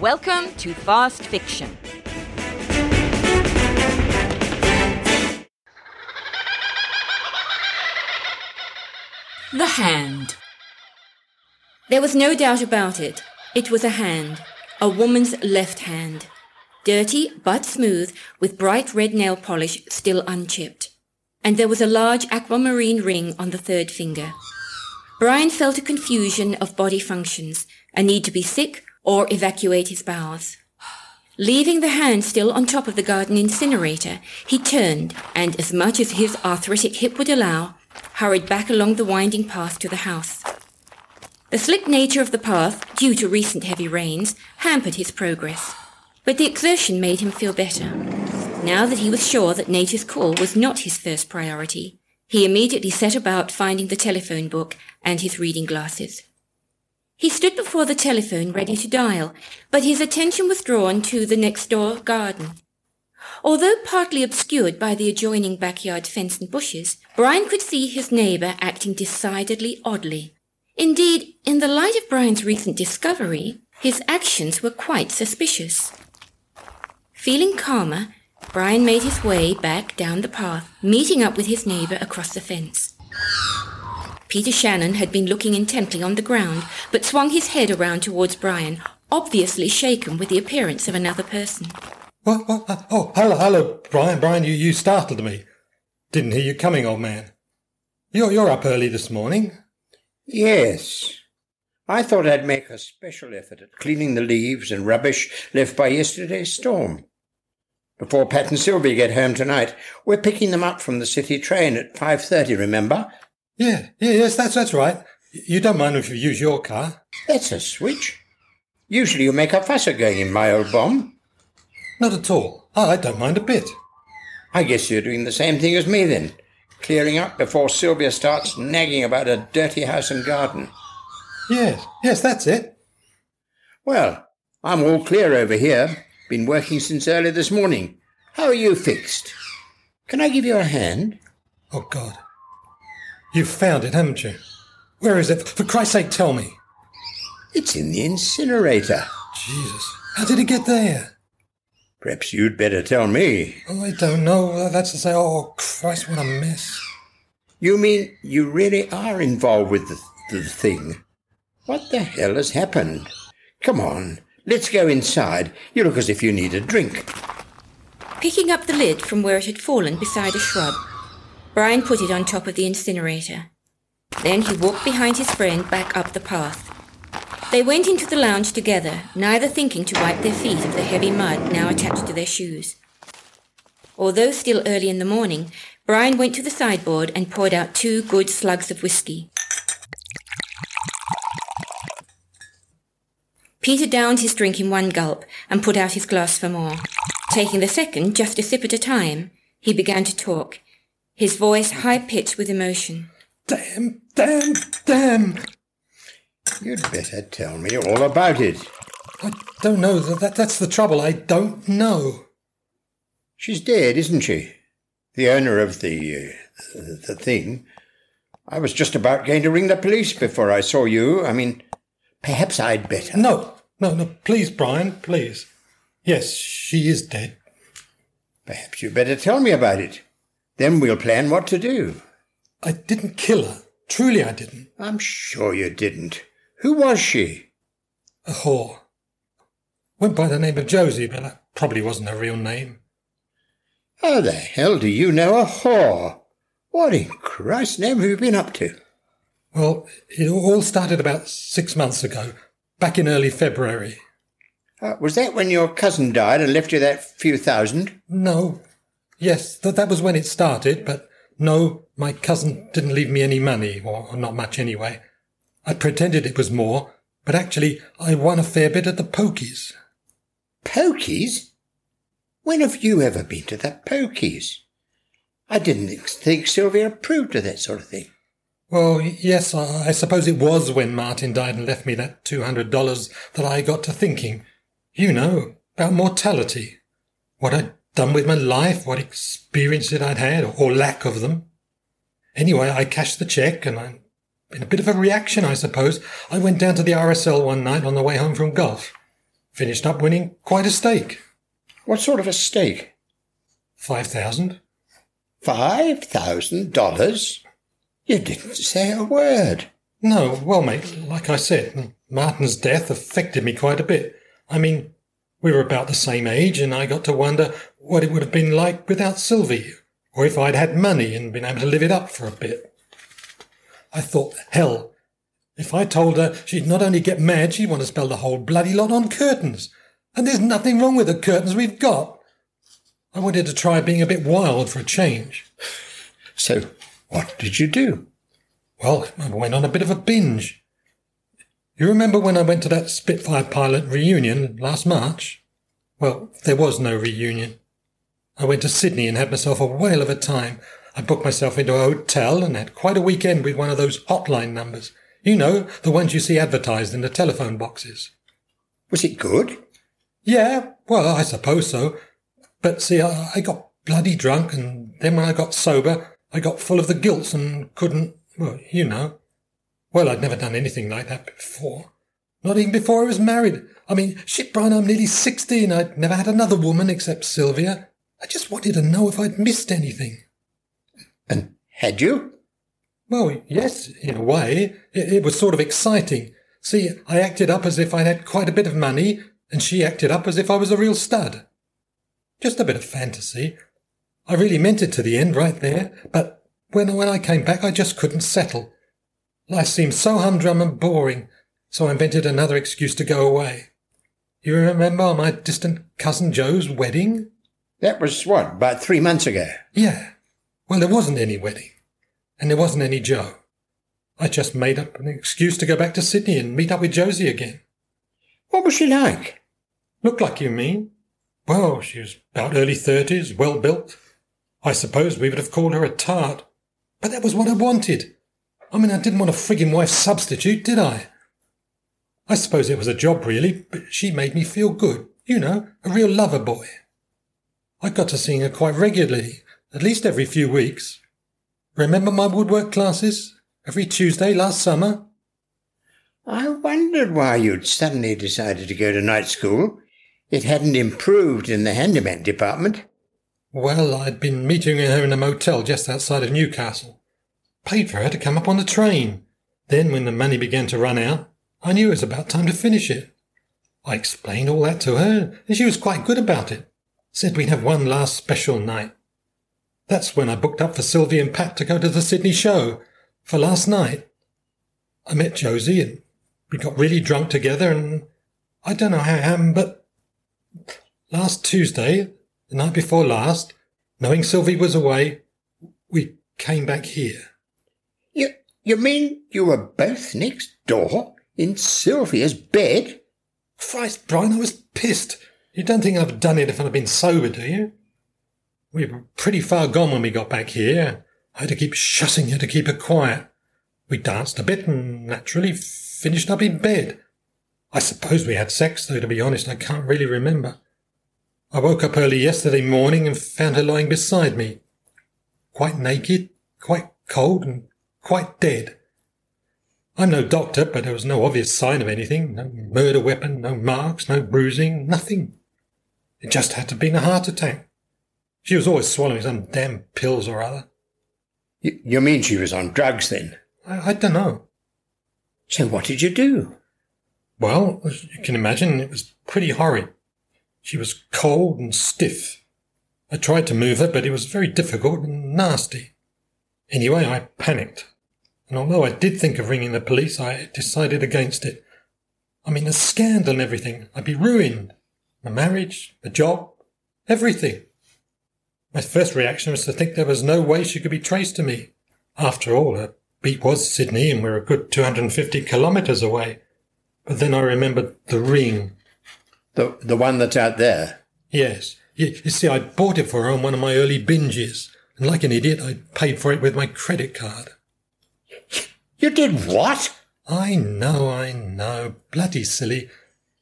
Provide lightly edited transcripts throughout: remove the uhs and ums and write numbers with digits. Welcome to Fast Fiction. The hand. There was no doubt about it. It was a hand. A woman's left hand. Dirty but smooth, with bright red nail polish still unchipped. And there was a large aquamarine ring on the third finger. Brian felt a confusion of body functions, a need to be sick or evacuate his bowels. Leaving the hand still on top of the garden incinerator, he turned and, as much as his arthritic hip would allow, hurried back along the winding path to the house. The slick nature of the path, due to recent heavy rains, hampered his progress, but the exertion made him feel better. Now that he was sure that nature's call was not his first priority, he immediately set about finding the telephone book and his reading glasses. He stood before the telephone ready to dial, but his attention was drawn to the next-door garden. Although partly obscured by the adjoining backyard fence and bushes, Brian could see his neighbour acting decidedly oddly. Indeed, in the light of Brian's recent discovery, his actions were quite suspicious. Feeling calmer, Brian made his way back down the path, meeting up with his neighbour across the fence. Peter Shannon had been looking intently on the ground, but swung his head around towards Brian, obviously shaken with the appearance of another person. What? Oh, hello, Brian. Brian, you startled me. Didn't hear you coming, old man. You're up early this morning. Yes. I thought I'd make a special effort at cleaning the leaves and rubbish left by yesterday's storm. Before Pat and Sylvie get home tonight, we're picking them up from the city train at 5:30, remember? Yes, that's right. You don't mind if you use your car? That's a switch. Usually you make a fuss of going in my old bomb. Not at all. I don't mind a bit. I guess you're doing the same thing as me, then. Clearing up before Sylvia starts nagging about a dirty house and garden. Yes, that's it. Well, I'm all clear over here. Been working since early this morning. How are you fixed? Can I give you a hand? Oh, God. You've found it, haven't you? Where is it? For Christ's sake, tell me. It's in the incinerator. Jesus. How did it get there? Perhaps you'd better tell me. Oh, I don't know. That's to say, oh, Christ, what a mess. You mean you really are involved with the thing? What the hell has happened? Come on, let's go inside. You look as if you need a drink. Picking up the lid from where it had fallen beside a shrub, Brian put it on top of the incinerator. Then he walked behind his friend back up the path. They went into the lounge together, neither thinking to wipe their feet of the heavy mud now attached to their shoes. Although still early in the morning, Brian went to the sideboard and poured out 2 good slugs of whisky. Peter downed his drink in one gulp and put out his glass for more. Taking the second just a sip at a time, he began to talk, his voice high-pitched with emotion. Damn! You'd better tell me all about it. I don't know. That's the trouble. I don't know. She's dead, isn't she? The owner of the thing. I was just about going to ring the police before I saw you. I mean, perhaps I'd better. No. Please, Brian, please. Yes, she is dead. Perhaps you'd better tell me about it. Then we'll plan what to do. I didn't kill her. Truly I didn't. I'm sure you didn't. Who was she? A whore. Went by the name of Josie, but that probably wasn't her real name. How the hell do you know a whore? What in Christ's name have you been up to? Well, it all started about 6 months ago, back in early February. Was that when your cousin died and left you that few thousand? No. Yes, that was when it started, but no, my cousin didn't leave me any money, or not much anyway. I pretended it was more, but actually I won a fair bit at the pokies. Pokies? When have you ever been to the pokies? I didn't think Sylvia approved of that sort of thing. Well, yes, I suppose it was when Martin died and left me that $200 that I got to thinking, you know, about mortality. What I'd done with my life, what experience that I'd had, or lack of them. Anyway, I cashed the cheque and I... In a bit of a reaction, I suppose, I went down to the RSL one night on the way home from golf. finished up winning quite a stake. What sort of a stake? $5,000. $5,000? You didn't say a word. No, well, mate, like I said, Martin's death affected me quite a bit. I mean, we were about the same age, and I got to wonder what it would have been like without Sylvie, or if I'd had money and been able to live it up for a bit. I thought, hell, if I told her, she'd not only get mad, she'd want to spell the whole bloody lot on curtains. And there's nothing wrong with the curtains we've got. I wanted to try being a bit wild for a change. So, what did you do? Well, I went on a bit of a binge. You remember when I went to that Spitfire pilot reunion last March? Well, there was no reunion. I went to Sydney and had myself a whale of a time. I booked myself into a hotel and had quite a weekend with one of those hotline numbers. You know, the ones you see advertised in the telephone boxes. Was it good? Yeah, well, I suppose so. But see, I got bloody drunk, and then when I got sober, I got full of the guilt and couldn't... Well, you know. Well, I'd never done anything like that before. Not even before I was married. I mean, shit, Brian, I'm nearly 60 and I'd never had another woman except Sylvia. I just wanted to know if I'd missed anything. And had you? Well, yes, in a way. It was sort of exciting. See, I acted up as if I had quite a bit of money, and she acted up as if I was a real stud. Just a bit of fantasy. I really meant it to the end right there, but... When I came back, I just couldn't settle. Life seemed so humdrum and boring, so I invented another excuse to go away. You remember my distant cousin Joe's wedding? That was, what, about 3 months ago? Yeah. Well, there wasn't any wedding, and there wasn't any Joe. I just made up an excuse to go back to Sydney and meet up with Josie again. What was she like? Looked like you mean. Well, she was about early 30s, well-built. I suppose we would have called her a tart. But that was what I wanted. I mean, I didn't want a friggin' wife substitute, did I? I suppose it was a job, really, but she made me feel good. You know, a real lover boy. I got to seeing her quite regularly, at least every few weeks. Remember my woodwork classes? Every Tuesday last summer? I wondered why you'd suddenly decided to go to night school. It hadn't improved in the handyman department. Well, I'd been meeting her in a motel just outside of Newcastle. Paid for her to come up on the train. Then, when the money began to run out, I knew it was about time to finish it. I explained all that to her, and she was quite good about it. Said we'd have one last special night. That's when I booked up for Sylvie and Pat to go to the Sydney show, for last night. I met Josie, and we got really drunk together, and I don't know how it happened, but last Tuesday... The night before last, knowing Sylvie was away, we came back here. You mean you were both next door in Sylvia's bed? Christ, Brian, I was pissed. You don't think I've done it if I'd been sober, do you? We were pretty far gone when we got back here. I had to keep shussing her to keep her quiet. We danced a bit and naturally finished up in bed. I suppose we had sex, though, to be honest, I can't really remember. I woke up early yesterday morning and found her lying beside me, quite naked, quite cold and quite dead. I'm no doctor, but there was no obvious sign of anything, no murder weapon, no marks, no bruising, nothing. It just had to have been a heart attack. She was always swallowing some damn pills or other. You mean she was on drugs then? I don't know. So what did you do? Well, as you can imagine, it was pretty horrid. She was cold and stiff. I tried to move her, but it was very difficult and nasty. Anyway, I panicked. And although I did think of ringing the police, I decided against it. I mean, a scandal and everything. I'd be ruined. My marriage, my job, everything. My first reaction was to think there was no way she could be traced to me. After all, her beat was Sydney and we're a good 250 kilometres away. But then I remembered the ring. The one that's out there? Yes. You see, I bought it for her on one of my early binges, and like an idiot, I paid for it with my credit card. You did what? I know. Bloody silly.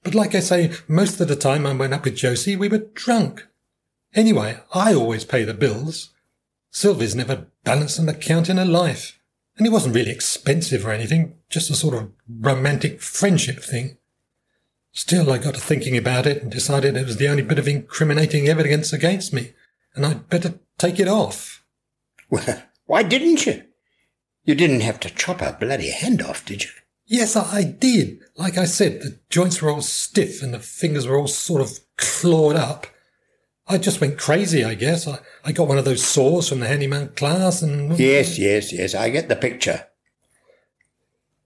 But like I say, most of the time I went up with Josie, we were drunk. Anyway, I always pay the bills. Sylvie's never balanced an account in her life. And it wasn't really expensive or anything, just a sort of romantic friendship thing. Still, I got to thinking about it and decided it was the only bit of incriminating evidence against me, and I'd better take it off. Well, why didn't you? You didn't have to chop a bloody hand off, did you? Yes, I did. Like I said, the joints were all stiff and the fingers were all sort of clawed up. I just went crazy, I guess. I got one of those saws from the handyman class and... Yes, I get the picture.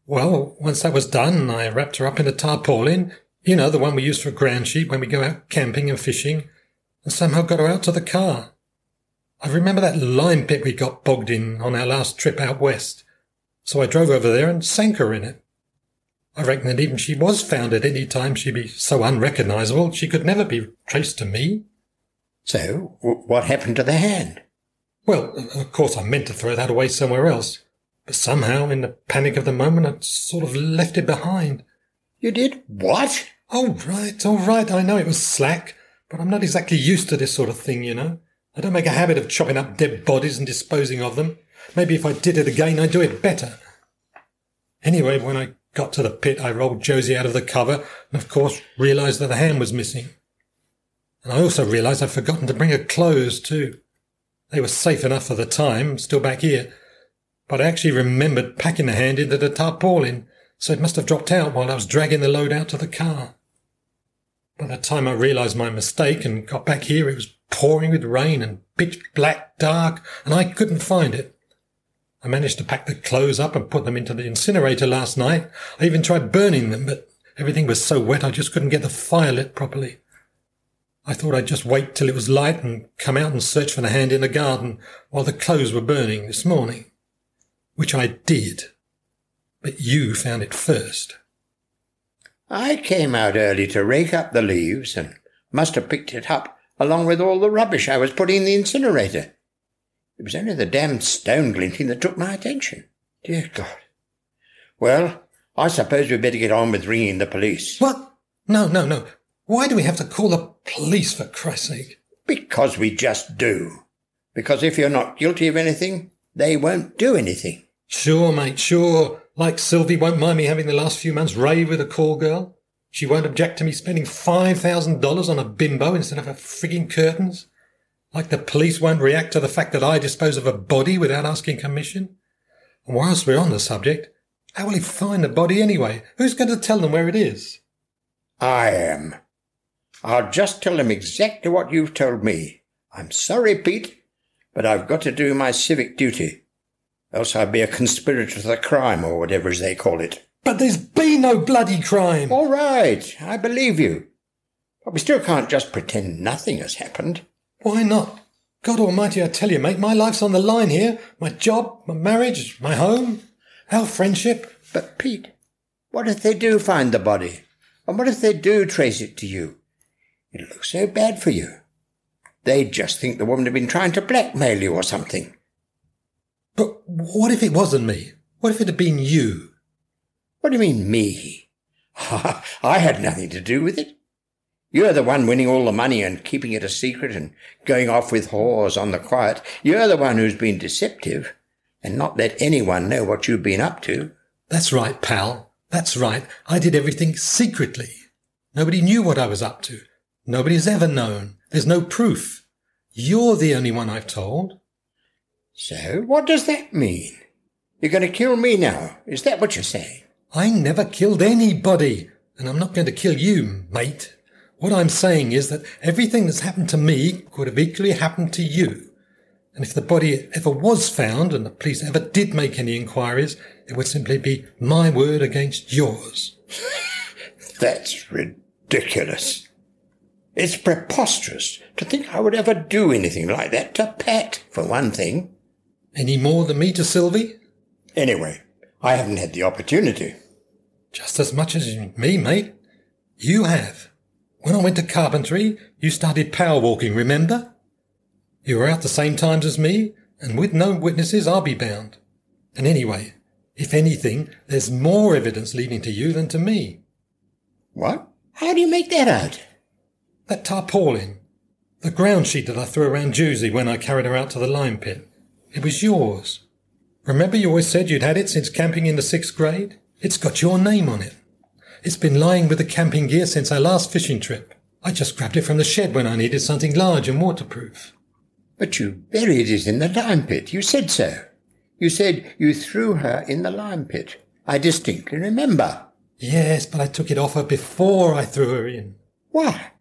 Well, once that was done, I wrapped her up in a tarpaulin, you know, the one we use for a ground sheet when we go out camping and fishing, and somehow got her out to the car. I remember that lime pit we got bogged in on our last trip out west, so I drove over there and sank her in it. I reckon that even she was found at any time, she'd be so unrecognisable she could never be traced to me. So, what happened to the hand? Well, of course I meant to throw that away somewhere else, but somehow, in the panic of the moment, I sort of left it behind. You did what? All right, I know it was slack, but I'm not exactly used to this sort of thing, you know. I don't make a habit of chopping up dead bodies and disposing of them. Maybe if I did it again, I'd do it better. Anyway, when I got to the pit, I rolled Josie out of the cover and, of course, realised that the hand was missing. And I also realised I'd forgotten to bring her clothes, too. They were safe enough for the time, still back here. But I actually remembered packing the hand into the tarpaulin, so it must have dropped out while I was dragging the load out to the car. By the time I realised my mistake and got back here, it was pouring with rain and pitch black dark, and I couldn't find it. I managed to pack the clothes up and put them into the incinerator last night. I even tried burning them, but everything was so wet I just couldn't get the fire lit properly. I thought I'd just wait till it was light and come out and search for the hand in the garden while the clothes were burning this morning. Which I did. But you found it first. I came out early to rake up the leaves and must have picked it up along with all the rubbish I was putting in the incinerator. It was only the damned stone glinting that took my attention. Dear God. Well, I suppose we'd better get on with ringing the police. What? No. Why do we have to call the police, for Christ's sake? Because we just do. Because if you're not guilty of anything, they won't do anything. Sure, mate, sure. Like Sylvie won't mind me having the last few months rave with a call girl. She won't object to me spending $5,000 on a bimbo instead of her frigging curtains. Like the police won't react to the fact that I dispose of a body without asking permission. And whilst we're on the subject, how will he find the body anyway? Who's going to tell them where it is? I am. I'll just tell them exactly what you've told me. I'm sorry, Pete, but I've got to do my civic duty. Else I'd be a conspirator to the crime, or whatever they call it. But there's been no bloody crime! All right, I believe you. But we still can't just pretend nothing has happened. Why not? God almighty, I tell you, mate, my life's on the line here. My job, my marriage, my home, our friendship. But, Pete, what if they do find the body? And what if they do trace it to you? It'll look so bad for you. They'd just think the woman had been trying to blackmail you or something. But what if it wasn't me? What if it had been you? What do you mean, me? I had nothing to do with it. You're the one winning all the money and keeping it a secret and going off with whores on the quiet. You're the one who's been deceptive and not let anyone know what you've been up to. That's right, pal. That's right. I did everything secretly. Nobody knew what I was up to. Nobody's ever known. There's no proof. You're the only one I've told. So what does that mean? You're going to kill me now. Is that what you're saying? I never killed anybody, and I'm not going to kill you, mate. What I'm saying is that everything that's happened to me could have equally happened to you. And if the body ever was found and the police ever did make any inquiries, it would simply be my word against yours. That's ridiculous. It's preposterous to think I would ever do anything like that to Pat, for one thing. Any more than me to Sylvie? Anyway, I haven't had the opportunity. Just as much as me, mate. You have. When I went to carpentry, you started power walking, remember? You were out the same times as me, and with no witnesses, I'll be bound. And anyway, if anything, there's more evidence leading to you than to me. What? How do you make that out? That tarpaulin. The ground sheet that I threw around Josie when I carried her out to the lime pit. It was yours. Remember you always said you'd had it since camping in the 6th grade? It's got your name on it. It's been lying with the camping gear since our last fishing trip. I just grabbed it from the shed when I needed something large and waterproof. But you buried it in the lime pit. You said so. You said you threw her in the lime pit. I distinctly remember. Yes, but I took it off her before I threw her in. Why?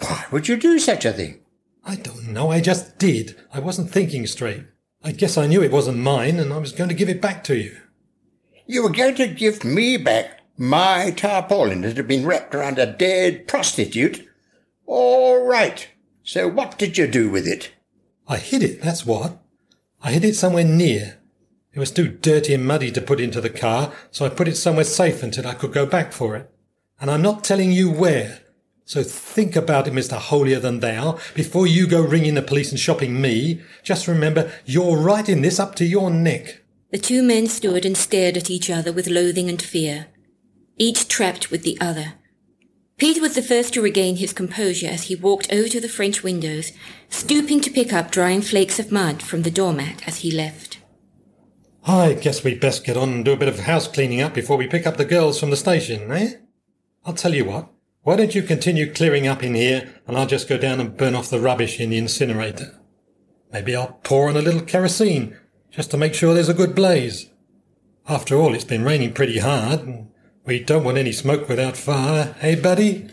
Why would you do such a thing? I don't know. I just did. I wasn't thinking straight. I guess I knew it wasn't mine, and I was going to give it back to you. You were going to give me back my tarpaulin that had been wrapped around a dead prostitute? All right. So what did you do with it? I hid it, that's what. I hid it somewhere near. It was too dirty and muddy to put into the car, so I put it somewhere safe until I could go back for it. And I'm not telling you where. So think about it, Mr. Holier-than-thou, before you go ringing the police and shopping me. Just remember, you're right in this up to your neck. The two men stood and stared at each other with loathing and fear, each trapped with the other. Pete was the first to regain his composure as he walked over to the French windows, stooping to pick up drying flakes of mud from the doormat as he left. I guess we'd best get on and do a bit of house cleaning up before we pick up the girls from the station, eh? I'll tell you what, why don't you continue clearing up in here and I'll just go down and burn off the rubbish in the incinerator. Maybe I'll pour on a little kerosene, just to make sure there's a good blaze. After all, it's been raining pretty hard, and we don't want any smoke without fire, eh, buddy?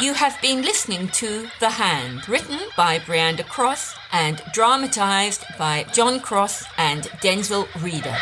You have been listening to The Hand, written by Brianda Cross and dramatised by John Cross and Denzil Reader.